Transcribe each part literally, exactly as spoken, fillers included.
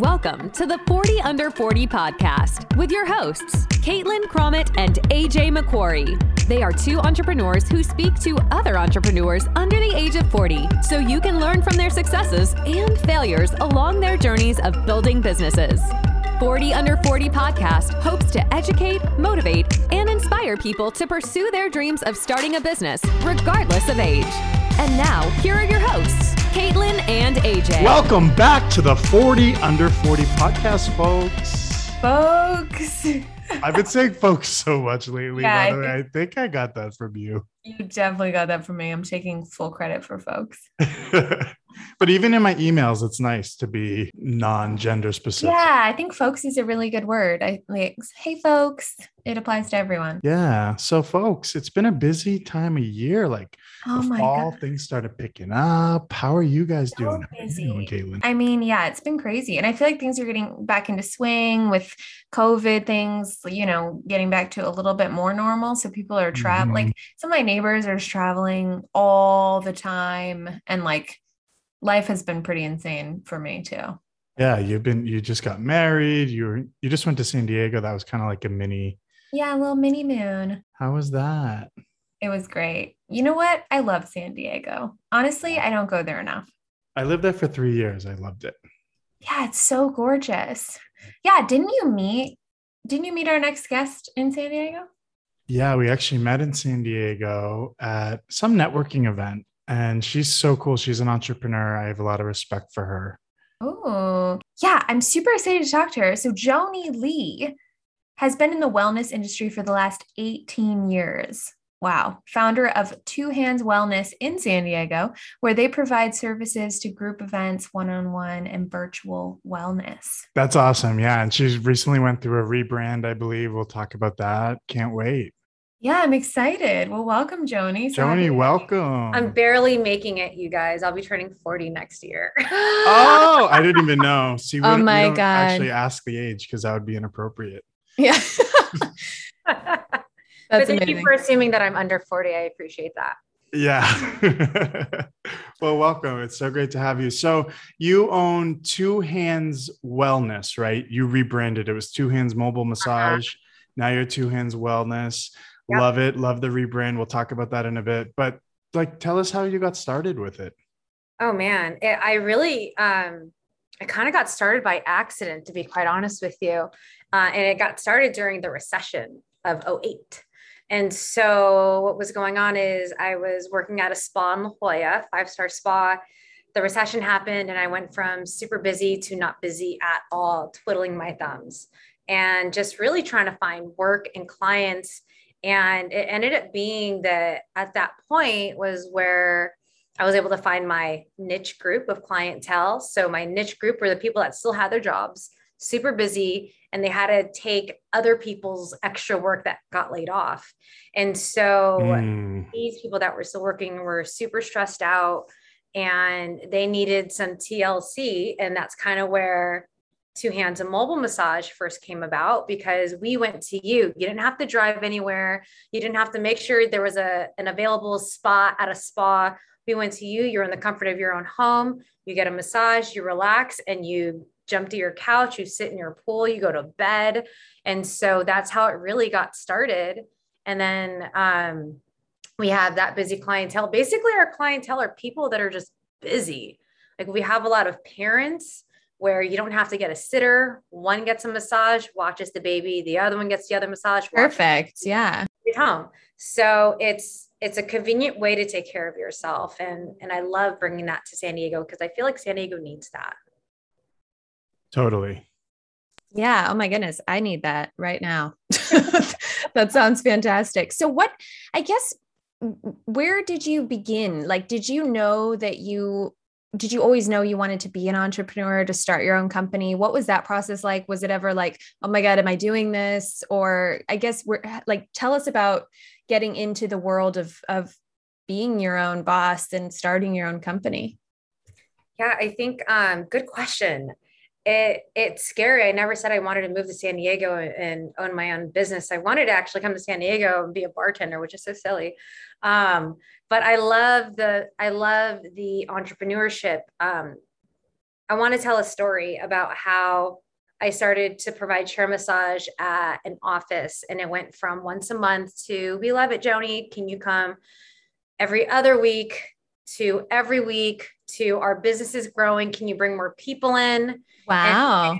Welcome to the forty under forty podcast with your hosts, Caitlin Cromit and A J McQuarrie. They are two entrepreneurs who speak to other entrepreneurs under the age of forty, so you can learn from their successes and failures along their journeys of building businesses. forty under forty podcast hopes to educate, motivate, and inspire people to pursue their dreams of starting a business, regardless of age. And now, here are your hosts, Caitlin and A J. Welcome back to the forty under forty podcast, folks. Folks. I've been saying folks so much lately, yeah, by the way. I think, I think I got that from you. You definitely got that from me. I'm taking full credit for folks. But even in my emails, it's nice to be non-gender specific. Yeah, I think folks is a really good word. I like, hey, folks, it applies to everyone. Yeah. So folks, it's been a busy time of year. Like oh the fall, God. Things started picking up. How are you guys so doing? Busy. How are you doing, Caitlin? I mean, yeah, it's been crazy. And I feel like things are getting back into swing with COVID things, you know, getting back to a little bit more normal. So people are trapped. Mm-hmm. Like some of my neighbors are traveling all the time and like, life has been pretty insane for me too. Yeah. You've been, you just got married. You were, you just went to San Diego. That was kind of like a mini. Yeah. A little mini moon. How was that? It was great. You know what? I love San Diego. Honestly, I don't go there enough. I lived there for three years. I loved it. Yeah. It's so gorgeous. Yeah. Didn't you meet, didn't you meet our next guest in San Diego? Yeah. We actually met in San Diego at some networking event. And she's so cool. She's an entrepreneur. I have a lot of respect for her. Oh, yeah. I'm super excited to talk to her. So Joni Lee has been in the wellness industry for the last eighteen years. Wow. Founder of Two Hands Wellness in San Diego, where they provide services to group events, one-on-one and virtual wellness. That's awesome. Yeah. And she's recently went through a rebrand, I believe. We'll talk about that. Can't wait. Yeah, I'm excited. Well, welcome, Joni. So Joni, welcome. I'm barely making it, you guys. I'll be turning forty next year. Oh, I didn't even know. See, oh my God. Actually ask the age because that would be inappropriate. Yeah. That's but thank amazing. You for assuming that I'm under forty. I appreciate that. Yeah. Well, welcome. It's so great to have you. So you own Two Hands Wellness, right? You rebranded. It was Two Hands Mobile Massage. Uh-huh. Now you're Two Hands Wellness. Yep. Love it. Love the rebrand. We'll talk about that in a bit, but like, tell us how you got started with it. Oh man. It, I really, um, I kind of got started by accident, to be quite honest with you. Uh, and it got started during the recession of oh eight. And so what was going on is I was working at a spa in La Jolla, five-star spa. The recession happened and I went from super busy to not busy at all, twiddling my thumbs and just really trying to find work and clients. And it ended up being that at that point was where I was able to find my niche group of clientele. So my niche group were the people that still had their jobs, super busy, and they had to take other people's extra work that got laid off. And so mm. these people that were still working were super stressed out and they needed some T L C. And that's kind of where Two Hands and Mobile Massage first came about, because we went to you. You didn't have to drive anywhere. You didn't have to make sure there was a, an available spot at a spa. We went to you. You're in the comfort of your own home. You get a massage, you relax, and you jump to your couch, you sit in your pool, you go to bed. And so that's how it really got started. And then um, we have that busy clientele. Basically, our clientele are people that are just busy. Like we have a lot of parents where you don't have to get a sitter. One gets a massage, watches the baby. The other one gets the other massage. Perfect. Yeah. At home. So it's, it's a convenient way to take care of yourself. And, and I love bringing that to San Diego because I feel like San Diego needs that. Totally. Yeah. Oh my goodness. I need that right now. That sounds fantastic. So what, I guess, where did you begin? Like, did you know that you Did you always know you wanted to be an entrepreneur, to start your own company? What was that process like? Was it ever like, oh my God, am I doing this? Or I guess we're like, tell us about getting into the world of, of being your own boss and starting your own company. Yeah, I think, um, good question. It, it's scary. I never said I wanted to move to San Diego and own my own business. I wanted to actually come to San Diego and be a bartender, which is so silly. Um, but I love the, I love the entrepreneurship. Um, I want to tell a story about how I started to provide chair massage at an office, and it went from once a month to, we love it, Joni, can you come every other week, to every week, to our business is growing, can you bring more people in? Wow.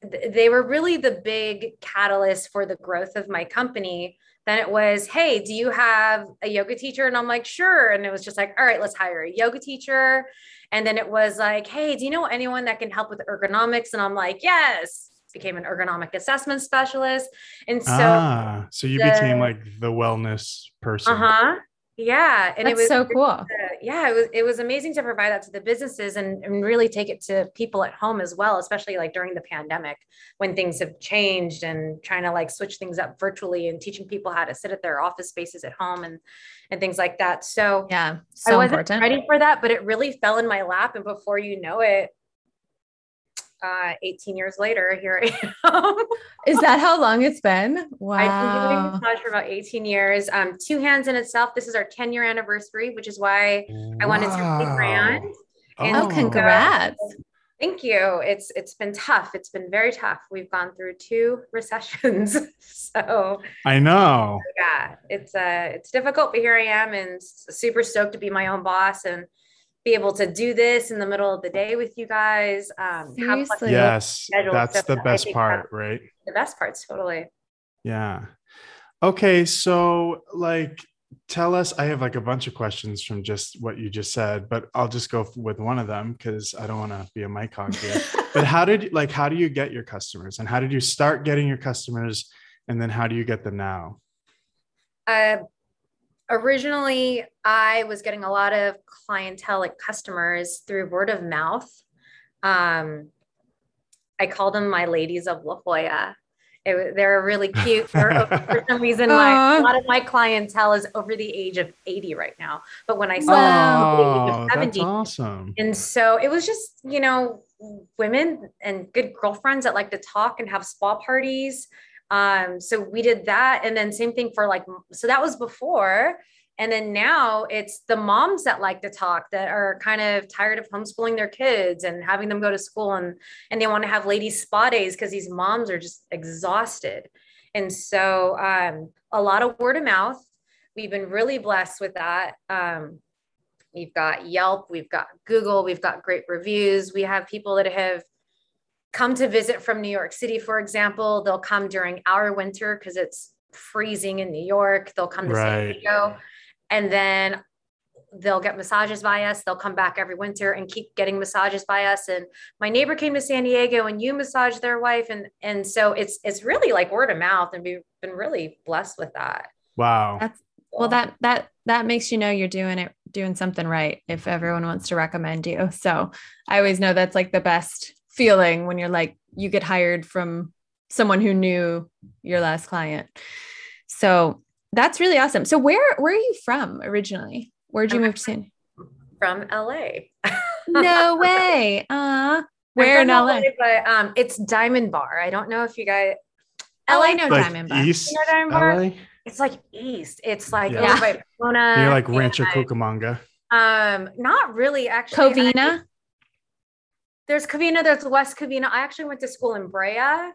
And they were really the big catalyst for the growth of my company. Then it was, hey, do you have a yoga teacher? And I'm like, sure. And it was just like, all right, let's hire a yoga teacher. And then it was like, hey, do you know anyone that can help with ergonomics? And I'm like, yes. Became an ergonomic assessment specialist. And so, ah, so you the, became like the wellness person. Uh-huh. Yeah. And That's it was so cool. Uh, yeah. It was, it was amazing to provide that to the businesses and, and really take it to people at home as well, especially like during the pandemic when things have changed and trying to like switch things up virtually and teaching people how to sit at their office spaces at home and, and things like that. So yeah, so I wasn't important. ready for that, but it really fell in my lap. And before you know it, uh, eighteen years later, here I am. Is that how long it's been? Wow. I've been doing massage for about eighteen years. Um, Two Hands in itself, this is our ten year anniversary, which is why wow. I wanted to rebrand. And oh, congrats. So, thank you. It's, it's been tough. It's been very tough. We've gone through two recessions. So I know. Yeah. It's uh it's difficult, but here I am and super stoked to be my own boss and be able to do this in the middle of the day with you guys. Um, Seriously. Yes, that's the best part, right? The best parts, totally. Yeah. Okay. So like, tell us, I have like a bunch of questions from just what you just said, but I'll just go with one of them because I don't want to be a mic hog here. But how did, like, how do you get your customers and how did you start getting your customers? And then how do you get them now? Uh, Originally, I was getting a lot of clientele and customers through word of mouth. Um, I call them my ladies of La Jolla. It, they're really cute. They're, for some reason, my, a lot of my clientele is over the age of eighty right now. But when I saw wow, them, they were seventy. That's awesome. And so it was just, you know, women and good girlfriends that like to talk and have spa parties. Um, so we did that. And then same thing for like, so that was before. And then now it's the moms that like to talk that are kind of tired of homeschooling their kids and having them go to school and, and they want to have ladies spa days because these moms are just exhausted. And so, um, a lot of word of mouth, we've been really blessed with that. Um, we've got Yelp, we've got Google, we've got great reviews. We have people that have come to visit from New York City, for example. They'll come during our winter because it's freezing in New York. They'll come to right. San Diego and then they'll get massages by us. They'll come back every winter and keep getting massages by us. And my neighbor came to San Diego and you massaged their wife. And, and so it's, it's really like word of mouth and we've been really blessed with that. Wow. That's, well, that, that, that makes, you know, you're doing it, doing something right. If everyone wants to recommend you. So I always know that's like the best feeling when you're like, you get hired from someone who knew your last client. So that's really awesome. So where, where are you from originally? Where'd you I'm move to San? From L A. No way. Uh, where in L A? L A? But um, it's Diamond Bar. I don't know if you guys, L A, no like Diamond Bar. East you know Diamond Bar? L A? It's like East. It's like, yeah. Over by Burma, you're like Rancho Cucamonga. Um, not really actually. Covina. There's Covina, there's West Covina. I actually went to school in Brea,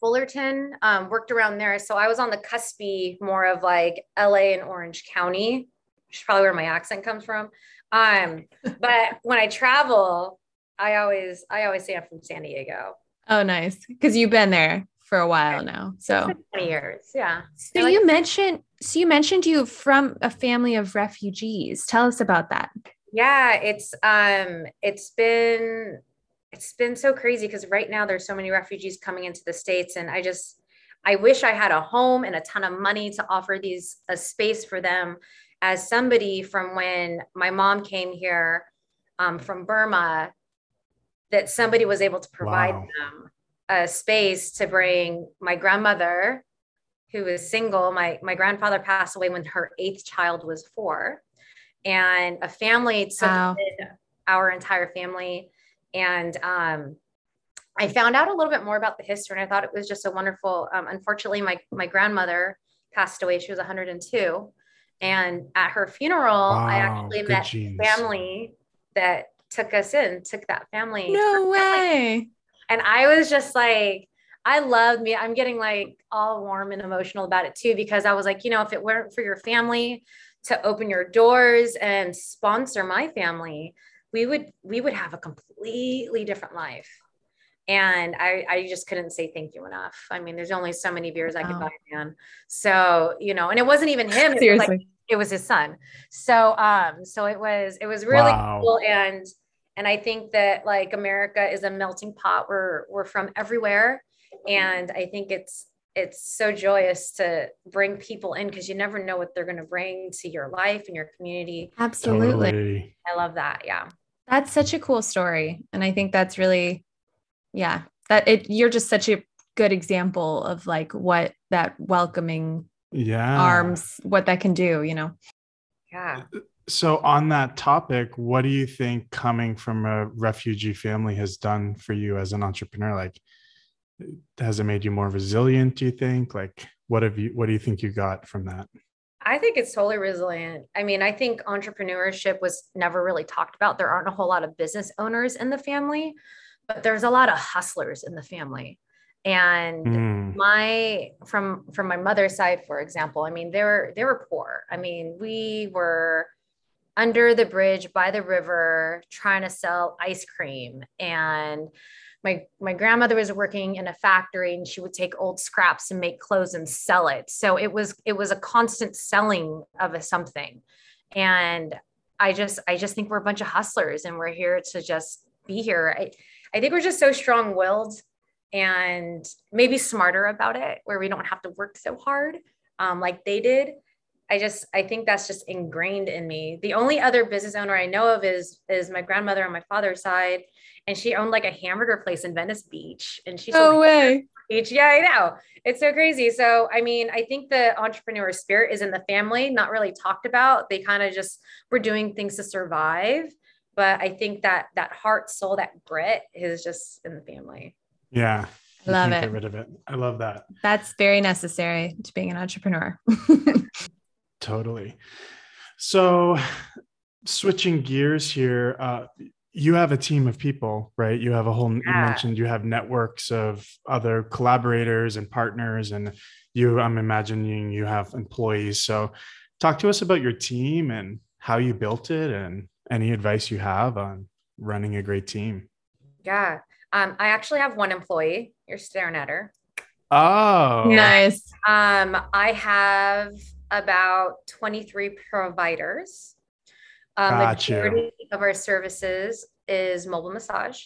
Fullerton, um, worked around there. So I was on the cuspy more of like L A and Orange County, which is probably where my accent comes from. Um, but when I travel, I always, I always say I'm from San Diego. Oh, nice. Cause you've been there for a while now. So twenty years. Yeah. So like- you mentioned, so you mentioned you from a family of refugees. Tell us about that. Yeah, it's, um, it's been, it's been so crazy because right now there's so many refugees coming into the States and I just, I wish I had a home and a ton of money to offer these a space for them. As somebody from when my mom came here, um, from Burma, that somebody was able to provide wow. them a space to bring my grandmother, who was single. My, my grandfather passed away when her eighth child was four. And a family took wow. in our entire family. And um, I found out a little bit more about the history and I thought it was just a wonderful, um, unfortunately, my, my grandmother passed away. She was one hundred two. And at her funeral, wow, I actually met genes. family that took us in, took that family. No way. And I was just like, I loved me. I'm getting like all warm and emotional about it too, because I was like, you know, if it weren't for your family to open your doors and sponsor my family, we would, we would have a completely different life. And I, I just couldn't say thank you enough. I mean, there's only so many beers I could oh. buy, man. So, you know, and it wasn't even him. It Seriously. Was like, it was his son. So, um, so it was, it was really wow. cool. And, and I think that like America is a melting pot. We're, we're from everywhere. And I think it's, it's so joyous to bring people in, because you never know what they're going to bring to your life and your community. Absolutely. Totally. I love that. Yeah. That's such a cool story. And I think that's really, yeah, that it, you're just such a good example of like what that welcoming yeah. arms, what that can do, you know? Yeah. So on that topic, what do you think coming from a refugee family has done for you as an entrepreneur? Like, has it made you more resilient, do you think? Like, what have you, what do you think you got from that? I think it's totally resilient. I mean, I think entrepreneurship was never really talked about. There aren't a whole lot of business owners in the family, but there's a lot of hustlers in the family. And mm. my, from, from my mother's side, for example, I mean, they were, they were poor. I mean, we were under the bridge by the river trying to sell ice cream, and My my grandmother was working in a factory, and she would take old scraps and make clothes and sell it. So it was it was a constant selling of a something. And I just I just think we're a bunch of hustlers, and we're here to just be here. I, I think we're just so strong-willed and maybe smarter about it, where we don't have to work so hard um, like they did. I just I think that's just ingrained in me. The only other business owner I know of is is my grandmother on my father's side, and she owned like a hamburger place in Venice Beach, and she sold no way. Beach. Yeah, I know. It's so crazy. So, I mean, I think the entrepreneur spirit is in the family, not really talked about. They kind of just were doing things to survive, but I think that that heart, soul, that grit is just in the family. Yeah. Love it. Get rid of it. I love that. That's very necessary to being an entrepreneur. Totally. So switching gears here, uh, you have a team of people, right? You have a whole, yeah. you mentioned you have networks of other collaborators and partners, and you, I'm imagining you have employees. So talk to us about your team and how you built it, and any advice you have on running a great team. Yeah. Um, I actually have one employee. You're staring at her. Oh, nice. Um, I have about twenty-three providers. A majority of our services is mobile massage.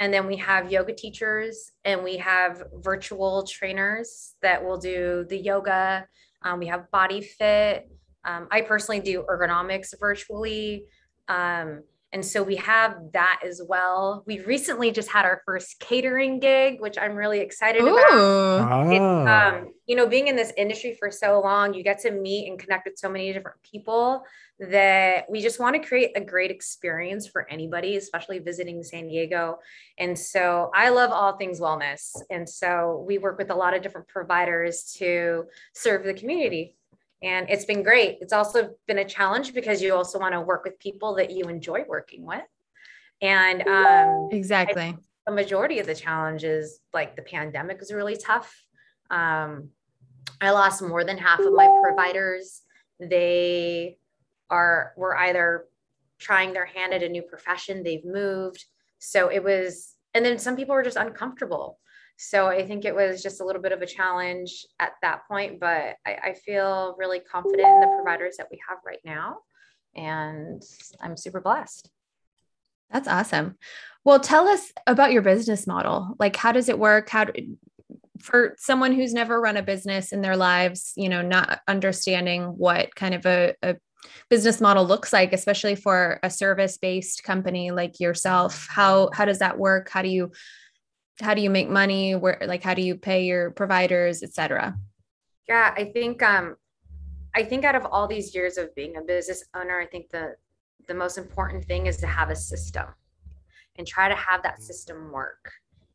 And then we have yoga teachers, and we have virtual trainers that will do the yoga. Um, we have body fit. Um, I personally do ergonomics virtually. Um, and so we have that as well. We recently just had our first catering gig, which I'm really excited Ooh. About. Ah. It, um, you know, being in this industry for so long, you get to meet and connect with so many different people that we just want to create a great experience for anybody, especially visiting San Diego. And so I love all things wellness. And so we work with a lot of different providers to serve the community. And it's been great. It's also been a challenge, because you also want to work with people that you enjoy working with. And um, exactly. The majority of the challenges, like the pandemic was really tough. Um, I lost more than half of my providers. They are, were either trying their hand at a new profession, they've moved. So it was, and then some people were just uncomfortable. So I think it was just a little bit of a challenge at that point, but I, I feel really confident in the providers that we have right now, and I'm super blessed. That's awesome. Well, tell us about your business model. Like, how does it work? How do, for someone who's never run a business in their lives, you know, not understanding what kind of a, a business model looks like, especially for a service-based company like yourself, how, how does that work? How do you, how do you make money? Where, like, how do you pay your providers, et cetera? Yeah, I think, um, I think out of all these years of being a business owner, I think the, the most important thing is to have a system, and try to have that system work.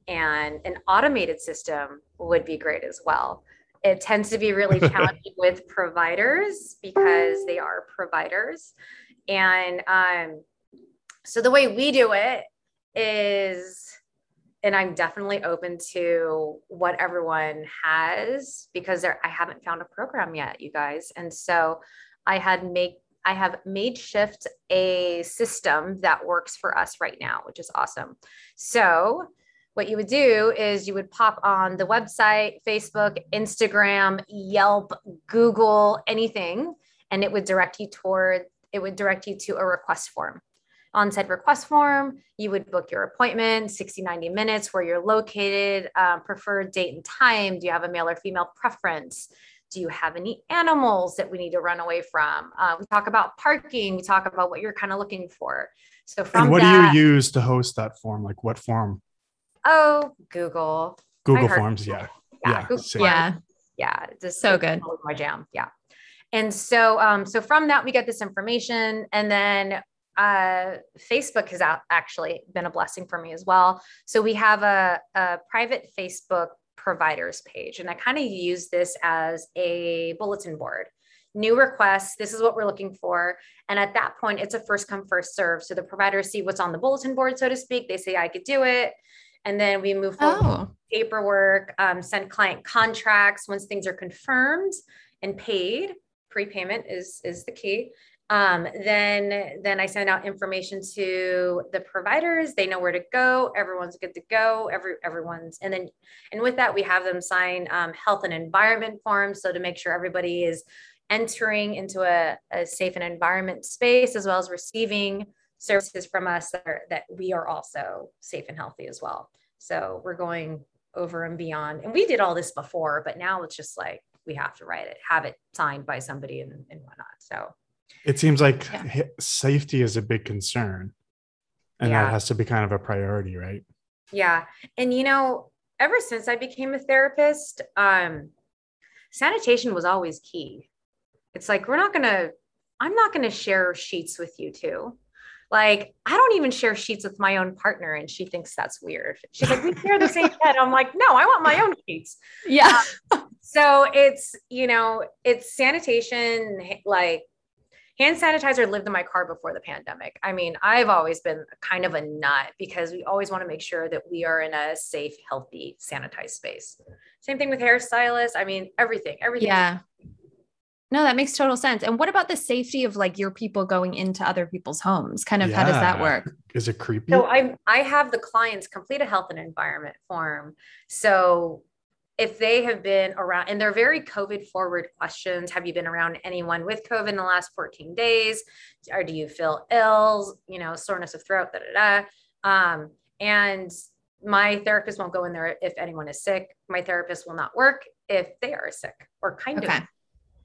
And an automated system would be great as well. It tends to be really challenging with providers, because they are providers. And, um, So the way we do it is, and I'm definitely open to what everyone has, because there, I haven't found a program yet, you guys. And so I had make, I have made Shift a system that works for us right now, which is awesome. So what you would do is you would pop on the website, Facebook, Instagram, Yelp, Google, anything, and it would direct you toward, it would direct you to a request form. On said request form, you would book your appointment, sixty, ninety minutes, where you're located, um, preferred date and time. Do you have a male or female preference? Do you have any animals that we need to run away from? Uh, we talk about parking. We talk about what you're kind of looking for. So from and what that, do you use to host that form? Like what form? Oh, Google. Google Forms. Yeah. Yeah. Yeah. Google, yeah. yeah. Just so good. My jam. Yeah. And so, um, so from that, we get this information, and then Uh, Facebook has out actually been a blessing for me as well. So we have a, a private Facebook providers page, and I kind of use this as a bulletin board. New requests, this is what we're looking for. And at that point, it's a first come, first serve. So the providers see what's on the bulletin board, so to speak. They say, I could do it. And then we move forward oh. with paperwork, um, send client contracts. Once things are confirmed and paid, prepayment is, is the key. Um, then, then I send out information to the providers. They know where to go. Everyone's good to go. Every, everyone's, and then, and with that, we have them sign, um, health and environment forms. So to make sure everybody is entering into a, a safe and environment space, as well as receiving services from us that, are, that we are also safe and healthy as well. So we're going over and beyond, and we did all this before, but now it's just like, we have to write it, have it signed by somebody and, and whatnot. So it seems like yeah. safety is a big concern, and yeah. that has to be kind of a priority, right? Yeah. And, you know, ever since I became a therapist, um, sanitation was always key. It's like, we're not going to, I'm not going to share sheets with you two. Like, I don't even share sheets with my own partner. And she thinks that's weird. She's like, we share the same bed. I'm like, no, I want my own sheets. Yeah. Um, so it's, you know, it's sanitation, like, hand sanitizer lived in my car before the pandemic. I mean, I've always been kind of a nut because we always want to make sure that we are in a safe, healthy, sanitized space. Same thing with hairstylists. I mean, everything, everything. Yeah. No, that makes total sense. And what about the safety of like your people going into other people's homes? Kind of yeah. how does that work? Is it creepy? So I, I have the clients complete a health and environment form. So if they have been around, and they're very COVID forward questions. Have you been around anyone with COVID in the last fourteen days? Or do you feel ill, you know, soreness of throat, da, da, da. Um, and my therapist won't go in there if anyone is sick. My therapist will not work if they are sick or kind okay. of.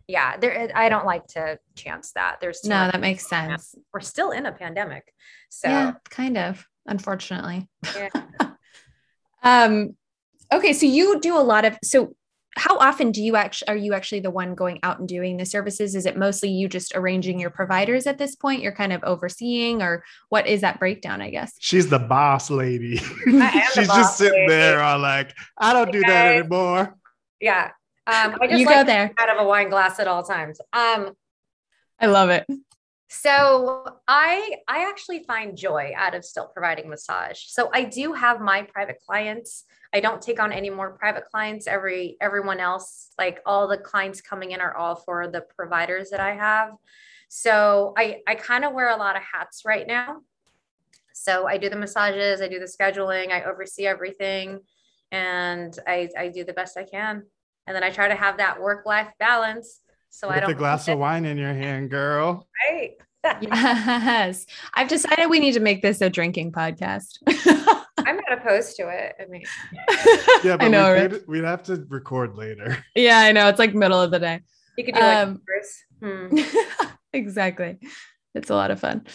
Yeah. There, I don't like to chance that. There's no, that makes sense. We're still in a pandemic. So yeah, kind of, unfortunately. Yeah. um, Okay. So you do a lot of, so how often do you actually, are you actually the one going out and doing the services? Is it mostly you just arranging your providers at this point? You're kind of overseeing, or what is that breakdown, I guess? She's the boss lady. I am She's the boss just sitting lady. There all like, I don't do that anymore. Yeah. Um, I just you like go there. Out of a wine glass at all times. Um, I love it. So I, I actually find joy out of still providing massage. So I do have my private clients. I don't take on any more private clients. Every, everyone else, like all the clients coming in are all for the providers that I have. So I, I kind of wear a lot of hats right now. So I do the massages, I do the scheduling, I oversee everything, and I, I do the best I can. And then I try to have that work-life balance. So with I don't a glass of wine in your hand, girl. Right. Yes. I've decided we need to make this a drinking podcast. I'm not opposed to it. I mean, yeah, but I know, we could, right? We'd have to record later. Yeah, I know. It's like middle of the day. You could do um, like hmm. Exactly. It's a lot of fun.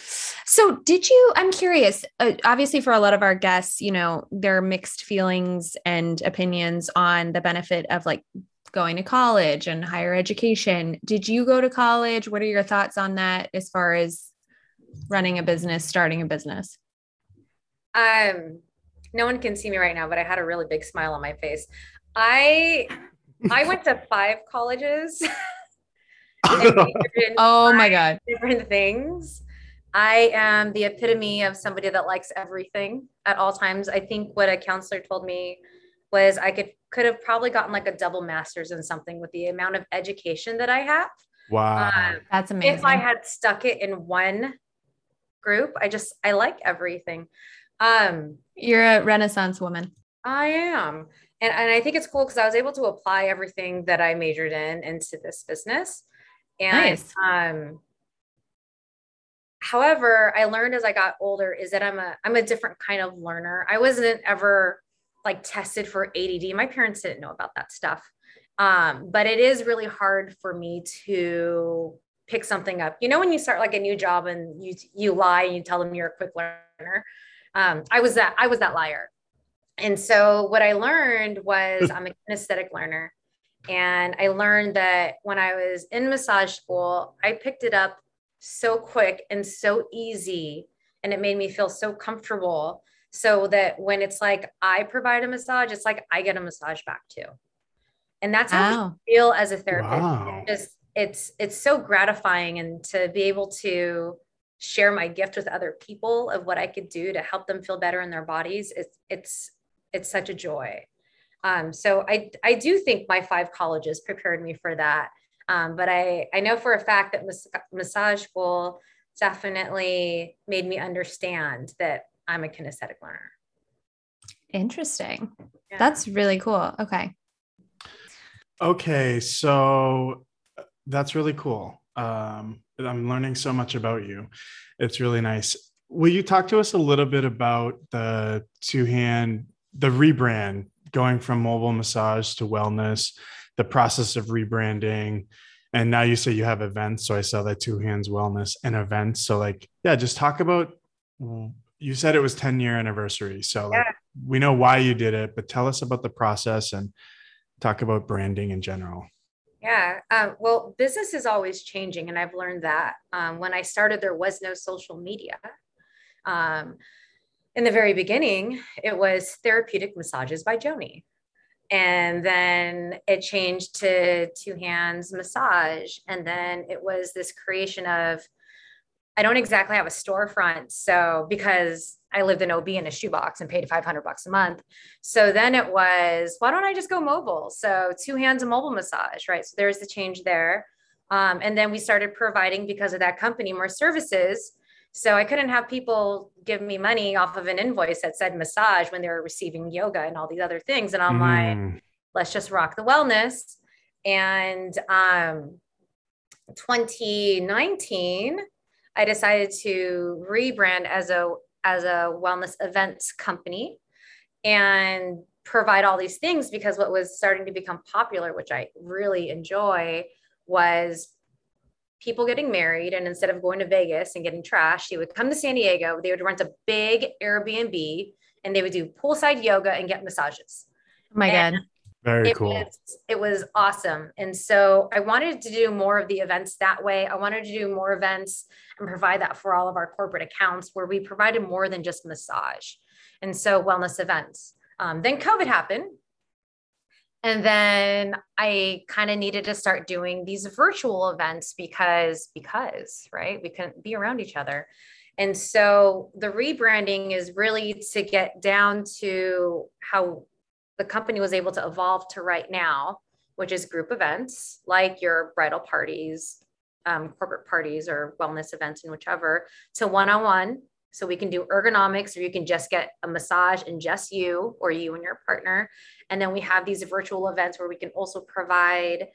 So did you, I'm curious, uh, obviously for a lot of our guests, you know, there are mixed feelings and opinions on the benefit of like going to college and higher education. Did you go to college? What are your thoughts on that as far as running a business, starting a business? Um, no one can see me right now, but I had a really big smile on my face. I, I went to five colleges. Oh my God. Different things. I am the epitome of somebody that likes everything at all times. I think what a counselor told me was I could could have probably gotten like a double master's in something with the amount of education that I have. Wow. Um, That's amazing. If I had stuck it in one group, I just, I like everything. Um, You're a Renaissance woman. I am. And, and I think it's cool because I was able to apply everything that I majored in into this business. And nice. um, however, I learned as I got older is that I'm a, I'm a different kind of learner. I wasn't ever like tested for A D D. My parents didn't know about that stuff. Um, but it is really hard for me to pick something up. You know, when you start like a new job and you, you lie and you tell them you're a quick learner. Um, I was that, I was that liar. And so what I learned was I'm an kinesthetic learner. And I learned that when I was in massage school, I picked it up so quick and so easy, and it made me feel so comfortable, so that when it's like, I provide a massage, it's like, I get a massage back too. And that's how wow. I feel as a therapist. Wow. Just it's, it's so gratifying, and to be able to share my gift with other people of what I could do to help them feel better in their bodies. It's, it's, it's such a joy. Um, so I, I do think my five colleges prepared me for that. Um, but I, I know for a fact that mas- massage school definitely made me understand that I'm a kinesthetic learner. Interesting. Yeah. That's really cool. Okay. Okay. So that's really cool. Um, I'm learning so much about you. It's really nice. Will you talk to us a little bit about the two hand, the rebrand, going from mobile massage to wellness, the process of rebranding? And now you say you have events. So I saw that Two Hands Wellness and events. So like, yeah, just talk about, you said it was ten year anniversary. So like, yeah. we know why you did it, but tell us about the process and talk about branding in general. Yeah. Um, well, business is always changing. And I've learned that um, when I started, there was no social media. Um, in the very beginning, it was Therapeutic Massages by Joni. And then it changed to Two Hands Massage. And then it was this creation of, I don't exactly have a storefront. So because I lived in O B in a shoebox and paid five hundred bucks a month. So then it was, why don't I just go mobile? So Two Hands and Mobile Massage, right? So there's the change there. Um, and then we started providing, because of that company, more services. So I couldn't have people give me money off of an invoice that said massage when they were receiving yoga and all these other things. And I'm mm. like, let's just rock the wellness. And um, twenty nineteen, I decided to rebrand as a as a wellness events company and provide all these things, because what was starting to become popular, which I really enjoy, was people getting married. And instead of going to Vegas and getting trashed, they would come to San Diego, they would rent a big Airbnb, and they would do poolside yoga and get massages. Oh my and God. Very it cool. Was, it was awesome. And so I wanted to do more of the events that way. I wanted to do more events and provide that for all of our corporate accounts, where we provided more than just massage. And so wellness events. Um, then COVID happened. And then I kind of needed to start doing these virtual events because, because, right, we couldn't be around each other. And so the rebranding is really to get down to how the company was able to evolve to right now, which is group events, like your bridal parties, um, corporate parties, or wellness events, and whichever, to one-on-one. So we can do ergonomics, or you can just get a massage and just you, or you and your partner. And then we have these virtual events where we can also provide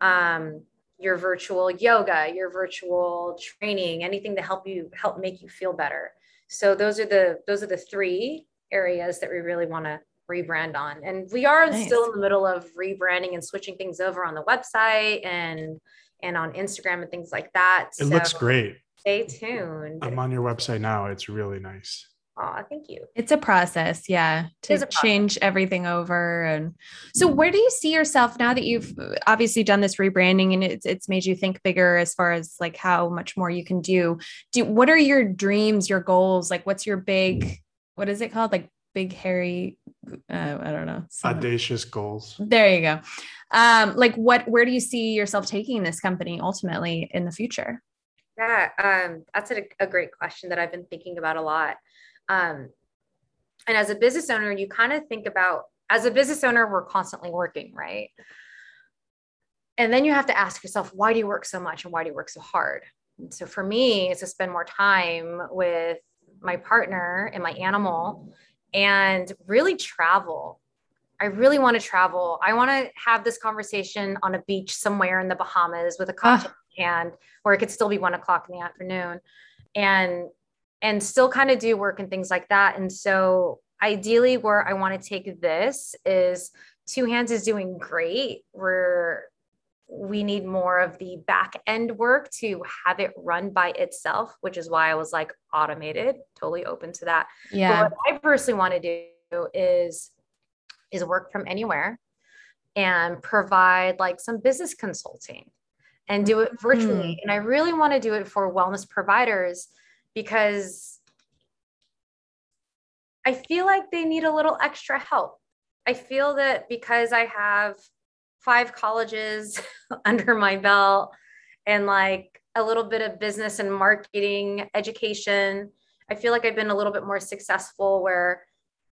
um, your virtual yoga, your virtual training, anything to help you, help make you feel better. So those are the, those are the three areas that we really want to rebrand on. And we are nice. Still in the middle of rebranding and switching things over on the website and, and on Instagram and things like that. It so looks great. Stay tuned. I'm on your website now. It's really nice. Oh, thank you. It's a process. Yeah. To process. Change everything over. And so where do you see yourself now that you've obviously done this rebranding, and it's, it's made you think bigger as far as like how much more you can do? Do what are your dreams, your goals? Like what's your big, what is it called? Like big, hairy, uh, I don't know. Something. Audacious goals. There you go. Um, like what, where do you see yourself taking this company ultimately in the future? Yeah, um, that's a, a great question that I've been thinking about a lot. Um, and as a business owner, you kind of think about, as a business owner, we're constantly working, right? And then you have to ask yourself, why do you work so much and why do you work so hard? And so for me, it's to spend more time with my partner and my animal and really travel. I really want to travel. I want to have this conversation on a beach somewhere in the Bahamas with a cocktail in hand, or it could still be one o'clock in the afternoon, and, and still kind of do work and things like that. And so ideally where I want to take this is Two Hands is doing great. We're, we need more of the back end work to have it run by itself, which is why I was like automated, totally open to that. Yeah. But what I personally want to do is, is work from anywhere and provide like some business consulting and do it virtually. Mm. And I really want to do it for wellness providers because I feel like they need a little extra help. I feel that because I have five colleges under my belt and like a little bit of business and marketing education, I feel like I've been a little bit more successful where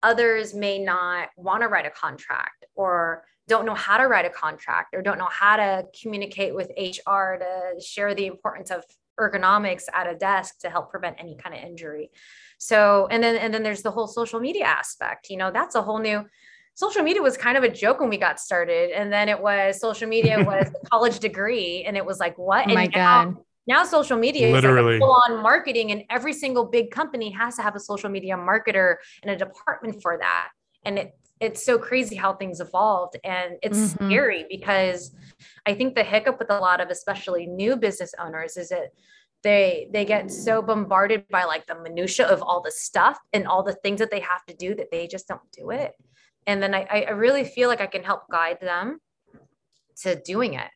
others may not want to write a contract or don't know how to write a contract or don't know how to communicate with H R to share the importance of ergonomics at a desk to help prevent any kind of injury. So, and then, and then there's the whole social media aspect, you know, that's a whole new, social media was kind of a joke when we got started. And then it was social media was a college degree. And it was like, what? Oh my and now, God. Now social media literally is like full on marketing, and every single big company has to have a social media marketer and a department for that. And it, it's so crazy how things evolved, and it's mm-hmm. scary because I think the hiccup with a lot of, especially new business owners, is that they, they get so bombarded by like the minutia of all the stuff and all the things that they have to do that they just don't do it. And then I, I really feel like I can help guide them to doing it.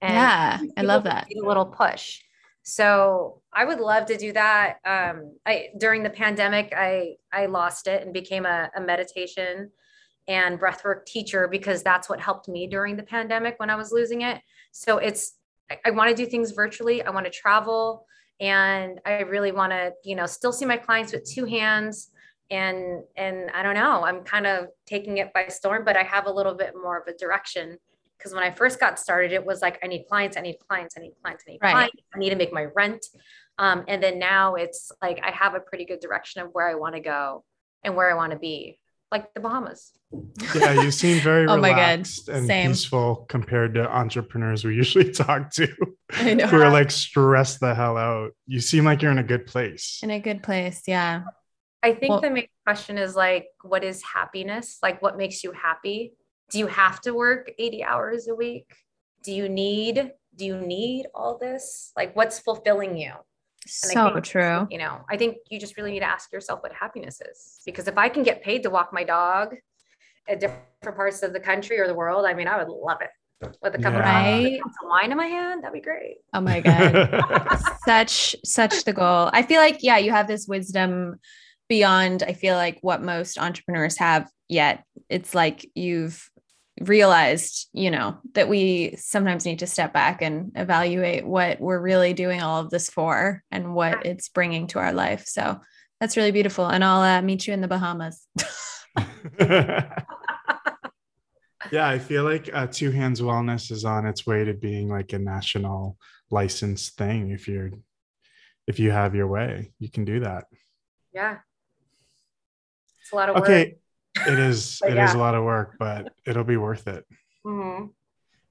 And yeah, I love that. A little push. So I would love to do that. Um, I, during the pandemic, I, I lost it and became a, a meditation and breathwork teacher because that's what helped me during the pandemic when I was losing it. So it's, I, I want to do things virtually. I want to travel, and I really want to, you know, still see my clients with Two Hands. And, and I don't know, I'm kind of taking it by storm, but I have a little bit more of a direction. Because when I first got started, it was like, I need clients, I need clients, I need clients, I need right. clients, I need to make my rent. Um, and then now it's like, I have a pretty good direction of where I want to go and where I want to be, like the Bahamas. Yeah, you seem very oh relaxed and Same. peaceful compared to entrepreneurs we usually talk to I know. who are like stressed the hell out. You seem like you're in a good place. In a good place, yeah. I think well, the main question is like, what is happiness? Like, what makes you happy? Do you have to work eighty hours a week? Do you need, do you need all this? Like, what's fulfilling you? And so I think, true. You know, I think you just really need to ask yourself what happiness is, because if I can get paid to walk my dog at different parts of the country or the world, I mean, I would love it. With a cup yeah. of right. wine in my hand, that'd be great. Oh my God. such, such the goal. I feel like, yeah, you have this wisdom beyond, I feel like, what most entrepreneurs have yet. It's like, you've realized, you know, that we sometimes need to step back and evaluate what we're really doing all of this for and what it's bringing to our life. So that's really beautiful. And I'll uh, meet you in the Bahamas. Yeah. I feel like uh, Two Hands Wellness is on its way to being like a national licensed thing. If you're, if you have your way, you can do that. Yeah. It's a lot of work. Okay. It is, it yeah. is a lot of work, but it'll be worth it. Mm-hmm.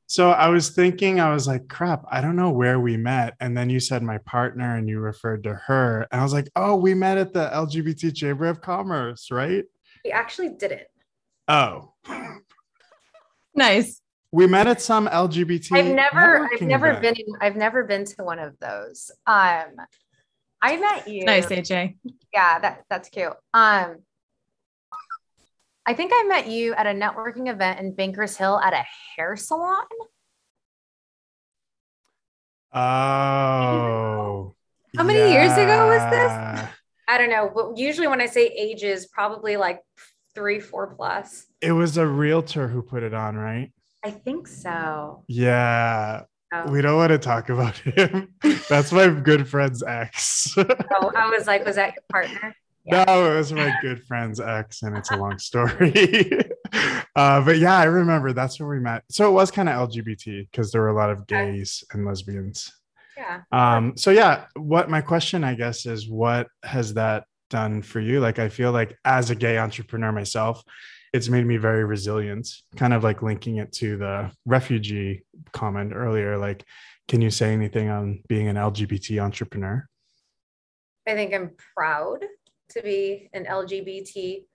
So I was thinking, I was like, crap, I don't know where we met. And then you said my partner and you referred to her. And I was like, oh, we met at the L G B T Chamber of Commerce, right? We actually didn't. Oh. Nice. We met at some L G B T. I've never, I've never event. been, in, I've never been to one of those. Um, I met you. Nice, A J. Yeah, that, that's cute. Um, I think I met you at a networking event in Bankers Hill at a hair salon. Oh. How many yeah. years ago was this? I don't know. But usually when I say ages, probably like three, four plus. It was a realtor who put it on, right? I think so. Yeah. Oh. We don't want to talk about him. That's my good friend's ex. Oh, I was like, was that your partner? Yeah. No, it was my good friend's ex, and it's a long story. uh, but yeah, I remember that's where we met. So it was kind of L G B T because there were a lot of gays and lesbians. Yeah. Um. So yeah, what my question, I guess, is what has that done for you? Like, I feel like as a gay entrepreneur myself, it's made me very resilient, kind of like linking it to the refugee comment earlier. Like, can you say anything on being an L G B T entrepreneur? I think I'm proud to be an L G B T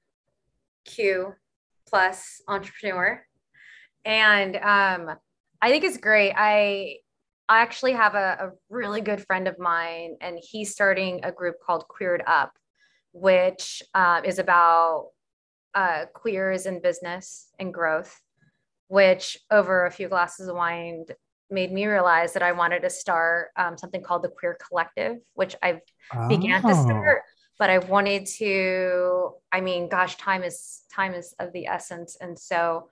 Q plus entrepreneur. And um, I think it's great. I, I actually have a, a really good friend of mine, and he's starting a group called Queered Up, which uh, is about Uh, queers in business and growth, which over a few glasses of wine made me realize that I wanted to start um, something called the Queer Collective, which I've oh. began to start, but I wanted to, I mean, gosh, time is time is of the essence. And so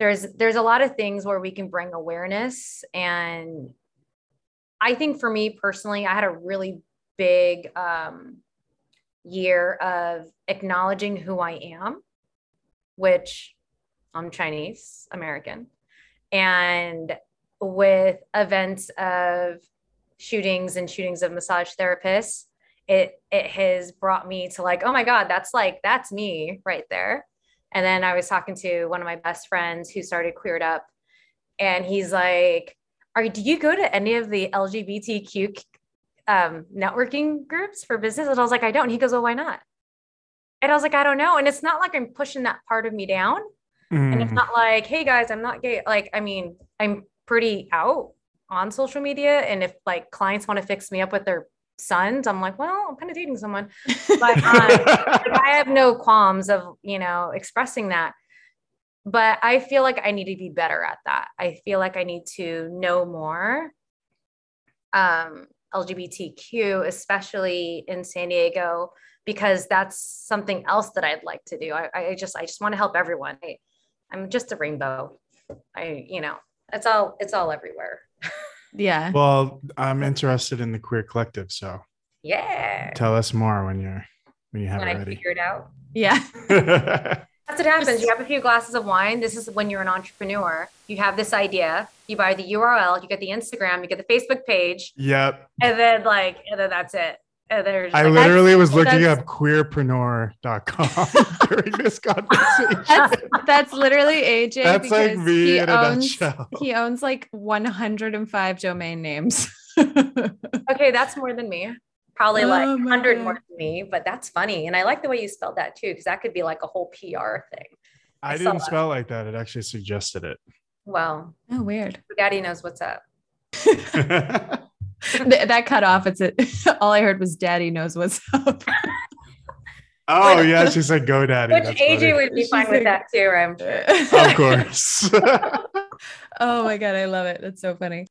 there's, there's a lot of things where we can bring awareness. And I think for me personally, I had a really big um, year of acknowledging who I am, which I'm Chinese American, and with events of shootings and shootings of massage therapists, it it has brought me to like, oh my God, that's like, that's me right there. And then I was talking to one of my best friends who started Queered Up, and he's like, are, do you go to any of the L G B T Q um, networking groups for business? And I was like, I don't. And he goes, well, why not? And I was like, I don't know. And it's not like I'm pushing that part of me down. Mm. And it's not like, hey guys, I'm not gay. Like, I mean, I'm pretty out on social media. And if like clients want to fix me up with their sons, I'm like, well, I'm kind of dating someone, but um, like, I have no qualms of, you know, expressing that. But I feel like I need to be better at that. I feel like I need to know more. Um, L G B T Q, especially in San Diego, because that's something else that I'd like to do. I, I just, I just want to help everyone. I, I'm just a rainbow. I, you know, it's all, it's all everywhere. Yeah. Well, I'm interested in the Queer Collective. So yeah. Tell us more when you're, when you have when it ready. I figure it out. Yeah. That's what happens. You have a few glasses of wine. This is when you're an entrepreneur. You have this idea. You buy the U R L. You get the Instagram. You get the Facebook page. Yep. And then like, and then that's it. And there's. I like, literally I was looking that's... up queerpreneur dot com during this conversation. That's, that's literally A J. That's like me he in owns, a nutshell. He owns like one hundred five domain names. Okay, that's more than me. Probably oh like one hundred more than me, but that's funny. And I like the way you spelled that too, because that could be like a whole P R thing. I, I didn't spell like that. It actually suggested it. Well, oh, weird. Daddy knows what's up. That cut off. It's it. All I heard was daddy knows what's up. Oh yeah. She said go daddy. Which A J would be fine with that too, I'm sure. Of course. Oh my God. I love it. That's so funny.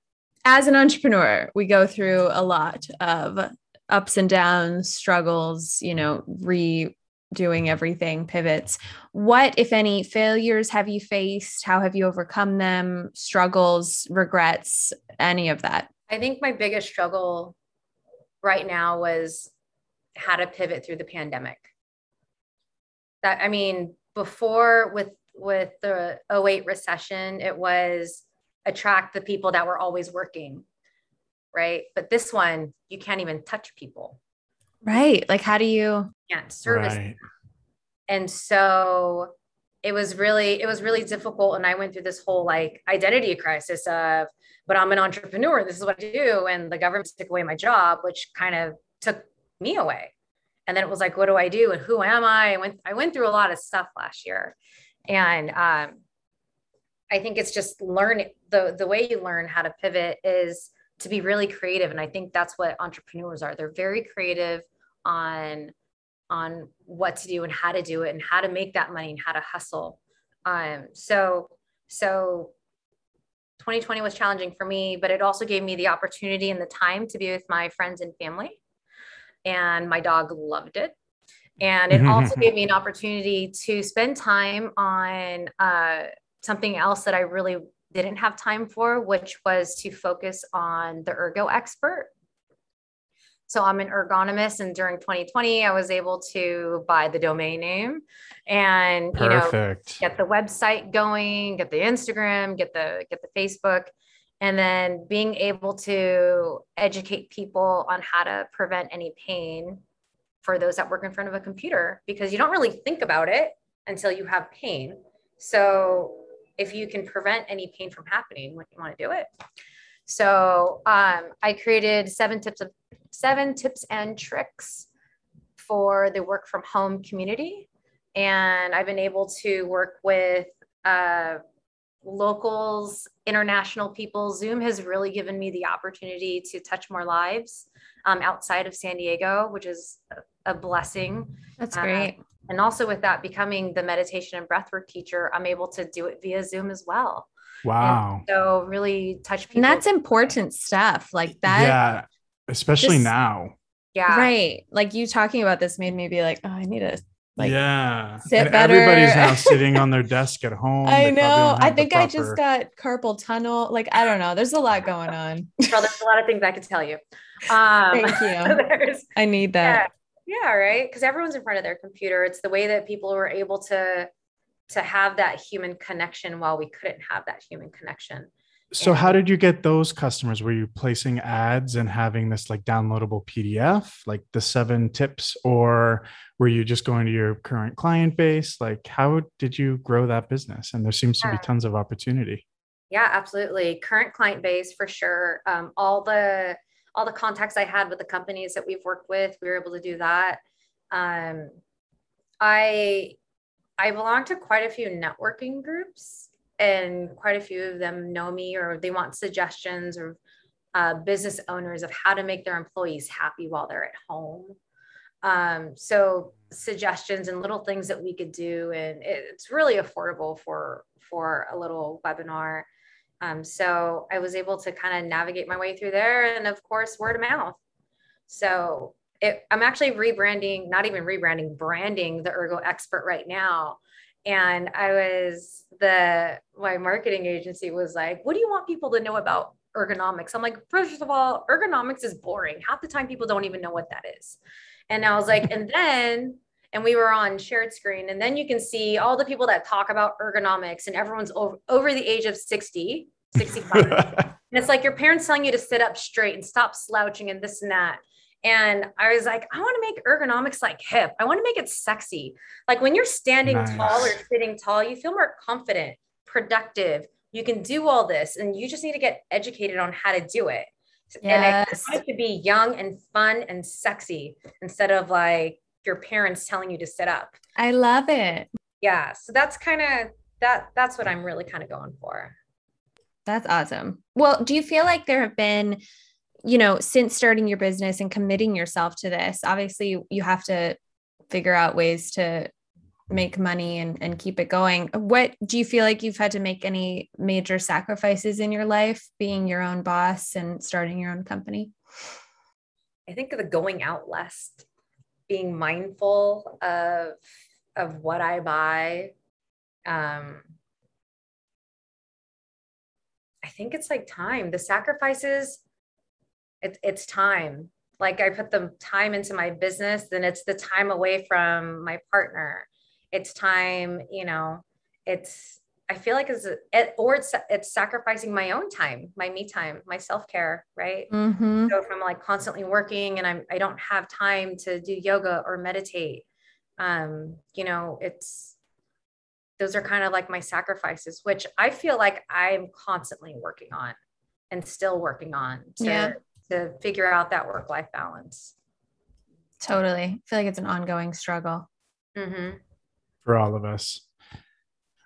As an entrepreneur, we go through a lot of ups and downs, struggles, you know, redoing everything, pivots. What, if any, failures have you faced? How have you overcome them? Struggles, regrets, any of that? I think my biggest struggle right now was how to pivot through the pandemic. That, I mean, before with, with the oh eight recession, it was attract the people that were always working. Right. But this one, you can't even touch people. Right. Like, how do you can't service right. And so it was really, it was really difficult. And I went through this whole like identity crisis of, but I'm an entrepreneur. This is what I do. And the government took away my job, which kind of took me away. And then it was like, what do I do? And who am I? I went, I went through a lot of stuff last year. And um, I think it's just learn the, the way you learn how to pivot is to be really creative. And I think that's what entrepreneurs are. They're very creative on, on what to do and how to do it and how to make that money and how to hustle. Um, so, so twenty twenty was challenging for me, but it also gave me the opportunity and the time to be with my friends and family, and my dog loved it. And it also gave me an opportunity to spend time on uh, something else that I really didn't have time for, which was to focus on the Ergo Expert. So I'm an ergonomist, and during twenty twenty, I was able to buy the domain name and, Perfect. you know, get the website going, get the Instagram, get the, get the Facebook, and then being able to educate people on how to prevent any pain for those that work in front of a computer, because you don't really think about it until you have pain. So if you can prevent any pain from happening, when you want to do it. So um, I created seven tips of seven tips and tricks for the work from home community. And I've been able to work with uh, locals, international people. Zoom has really given me the opportunity to touch more lives um, outside of San Diego, which is a blessing. That's great. Uh, and also with that, becoming the meditation and breathwork teacher, I'm able to do it via Zoom as well. Wow. And so really touch people. And that's important stuff like that. Yeah. Especially this, now. Yeah. Right. Like you talking about this made me be like, oh, I need to like yeah. sit and better. Everybody's now sitting on their desk at home. I know. I think I just got carpal tunnel. Like, I don't know. There's a lot going on. Well, there's a lot of things I could tell you. Um, Thank you. I need that. Yeah. yeah right. Because everyone's in front of their computer. It's the way that people were able to, to have that human connection while we couldn't have that human connection. So how did you get those customers? Were you placing ads and having this like downloadable P D F, like the seven tips, or were you just going to your current client base? Like how did you grow that business? And there seems to be tons of opportunity. Yeah, absolutely. Current client base for sure. Um, all the, all the contacts I had with the companies that we've worked with, we were able to do that. Um, I, I belong to quite a few networking groups. And quite a few of them know me, or they want suggestions or uh, business owners of how to make their employees happy while they're at home. Um, so suggestions and little things that we could do. And it, it's really affordable for, for a little webinar. Um, so I was able to kind of navigate my way through there. And of course, word of mouth. So it, I'm actually rebranding, not even rebranding, branding the Ergo Expert right now. And I was the, my marketing agency was like, what do you want people to know about ergonomics? I'm like, first of all, ergonomics is boring. Half the time people don't even know what that is. And I was like, and then, and we were on shared screen, and then you can see all the people that talk about ergonomics, and everyone's over, over the age of sixty, sixty-five. And it's like your parents telling you to sit up straight and stop slouching and this and that. And I was like, I want to make ergonomics like hip. I want to make it sexy. Like when you're standing nice. tall or sitting tall, you feel more confident, productive. You can do all this, and you just need to get educated on how to do it. Yes. And I want it to be young and fun and sexy instead of like your parents telling you to sit up. I love it. Yeah. So that's kind of that. That's what I'm really kind of going for. That's awesome. Well, do you feel like there have been, you know, since starting your business and committing yourself to this, obviously you, you have to figure out ways to make money and, and keep it going. What do you feel like you've had to make any major sacrifices in your life, being your own boss and starting your own company? I think the going out less, being mindful of, of what I buy. Um, I think it's like time, the sacrifices. It, it's time. Like I put the time into my business, then it's the time away from my partner. It's time, you know, it's, I feel like it's, it, or it's, it's sacrificing my own time, my me time, my self-care. Right. Mm-hmm. So if I'm like constantly working and I'm, I don't have time to do yoga or meditate. Um, you know, it's, those are kind of like my sacrifices, which I feel like I'm constantly working on and still working on to, yeah. to figure out that work-life balance. Totally. I feel like it's an ongoing struggle. Mm-hmm. For all of us.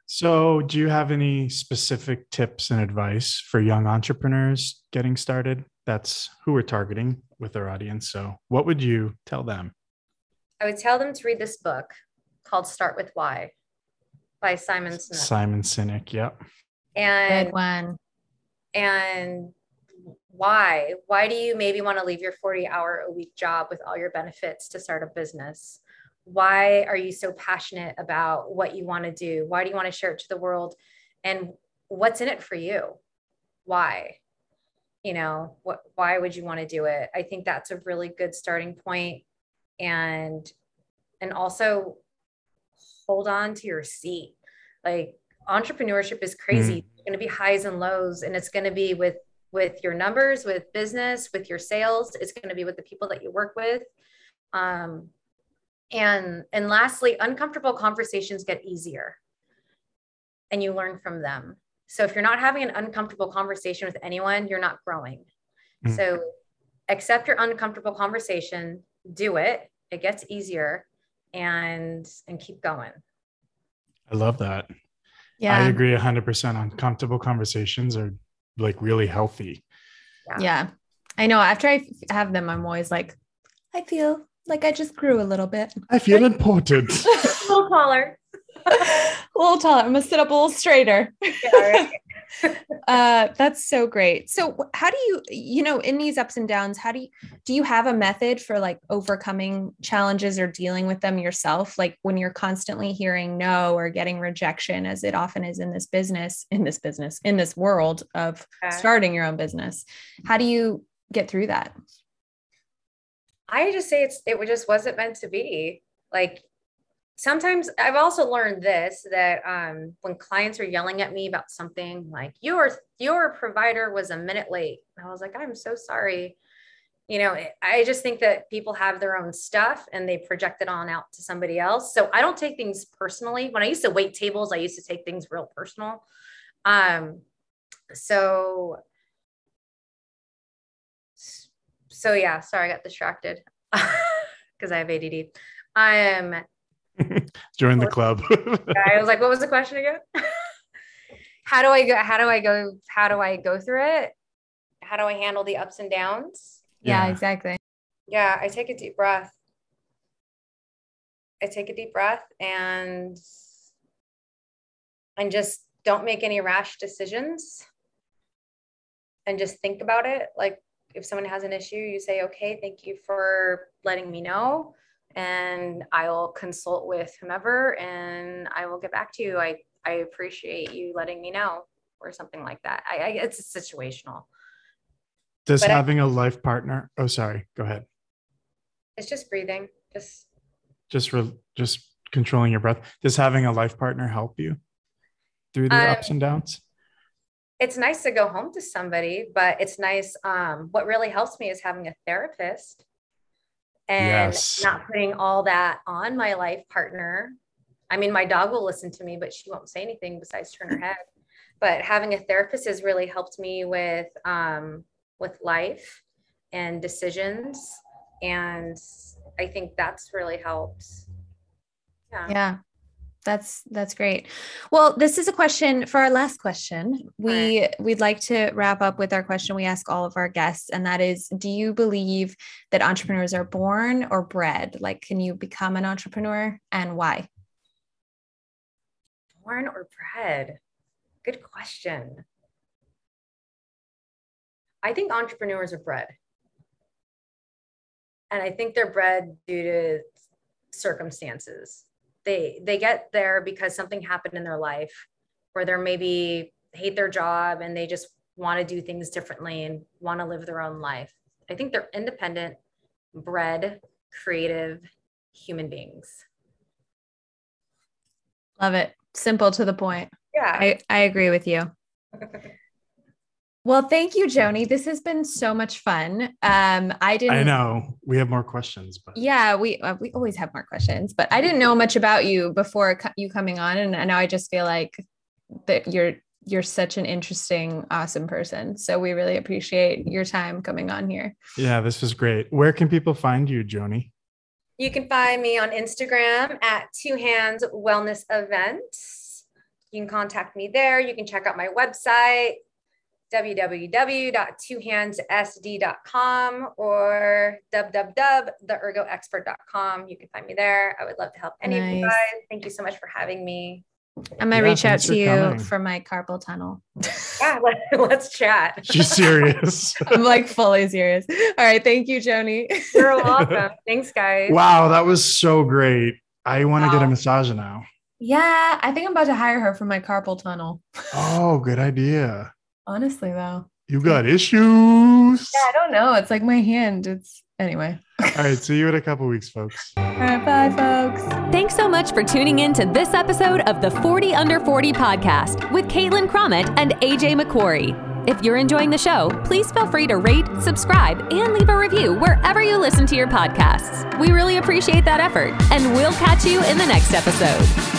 So do you have any specific tips and advice for young entrepreneurs getting started? That's who we're targeting with our audience. So what would you tell them? I would tell them to read this book called Start With Why by Simon Sinek. Simon Sinek, yep. And good one. And why? Why do you maybe want to leave your forty hour a week job with all your benefits to start a business? Why are you so passionate about what you want to do? Why do you want to share it to the world? And what's in it for you? Why? You know, what, why would you want to do it? I think that's a really good starting point. And, and also hold on to your seat. Like, entrepreneurship is crazy. Mm. It's going to be highs and lows, and it's going to be with, with your numbers, with business, with your sales. It's going to be with the people that you work with. Um, and, and lastly, uncomfortable conversations get easier and you learn from them. So if you're not having an uncomfortable conversation with anyone, you're not growing. Mm. So accept your uncomfortable conversation, do it. It gets easier, and, and keep going. I love that. Yeah. I agree a hundred percent. Uncomfortable conversations are like really healthy. Yeah. yeah. I know. After I f- have them, I'm always like, I feel like I just grew a little bit. I feel important. A little taller. a little taller. I'm gonna sit up a little straighter. Yeah, right. uh, that's so great. So how do you, you know, in these ups and downs, how do you, do you have a method for like overcoming challenges or dealing with them yourself? Like when you're constantly hearing no or getting rejection, as it often is in this business, in this business, in this world of okay. starting your own business, how do you get through that? I just say it's, it just wasn't meant to be. Like, sometimes I've also learned this, that um, when clients are yelling at me about something like your, your provider was a minute late, I was like, I'm so sorry. You know, I just think that people have their own stuff and they project it on out to somebody else. So I don't take things personally. When I used to wait tables, I used to take things real personal. Um, so, so yeah, sorry, I got distracted because I have A D D. Um, Join the club. I was like, what was the question again? How do I go? How do I go? How do I go through it? How do I handle the ups and downs? Yeah, yeah, exactly. Yeah. I take a deep breath. I take a deep breath and, and just don't make any rash decisions, and just think about it. Like if someone has an issue, you say, okay, thank you for letting me know. And I'll consult with whomever and I will get back to you. I, I appreciate you letting me know, or something like that. I, I it's situational. Does but having I, a life partner? Oh, sorry. Go ahead. It's just breathing. Just, just, re, just controlling your breath. Does having a life partner help you through the um, ups and downs? It's nice to go home to somebody, but it's nice. Um, what really helps me is having a therapist. And yes. not putting all that on my life partner. I mean, my dog will listen to me, but she won't say anything besides turn her head. But having a therapist has really helped me with, um, with life and decisions. And I think that's really helped. Yeah. Yeah. That's, that's great. Well, this is a question for our last question. We, right. we'd like to wrap up with our question we ask all of our guests. And that is, do you believe that entrepreneurs are born or bred? Like, can you become an entrepreneur, and why? Born or bred? Good question. I think entrepreneurs are bred. And I think they're bred due to circumstances. They, they get there because something happened in their life where they're maybe hate their job and they just want to do things differently and want to live their own life. I think they're independent, bred, creative human beings. Love it. Simple to the point. Yeah. I, I agree with you. Well, thank you, Joni. This has been so much fun. Um, I didn't. I know we have more questions, but yeah, we uh, we always have more questions. But I didn't know much about you before co- you coming on, and now I just feel like that you're you're such an interesting, awesome person. So we really appreciate your time coming on here. Yeah, this was great. Where can people find you, Joni? You can find me on Instagram at Two Hands Wellness Events. You can contact me there. You can check out my website, w w w dot two hands s d dot com, or w w w dot the ergo expert dot com. You can find me there. I would love to help any nice. of you guys. Thank you so much for having me. I'm going to yeah, reach out to you coming. for my carpal tunnel. Yeah, let, let's chat. She's serious. I'm like fully serious. All right. Thank you, Joni. You're welcome. Thanks, guys. Wow. That was so great. I want to wow. get a massage now. Yeah, I think I'm about to hire her for my carpal tunnel. Oh, good idea. Honestly, though. You got issues. Yeah, I don't know. It's like my hand. It's anyway. All right. See you in a couple weeks, folks. All right. Bye, folks. Thanks so much for tuning in to this episode of the forty under forty podcast with Caitlin Cromit and A J McQuarrie. If you're enjoying the show, please feel free to rate, subscribe, and leave a review wherever you listen to your podcasts. We really appreciate that effort, and we'll catch you in the next episode.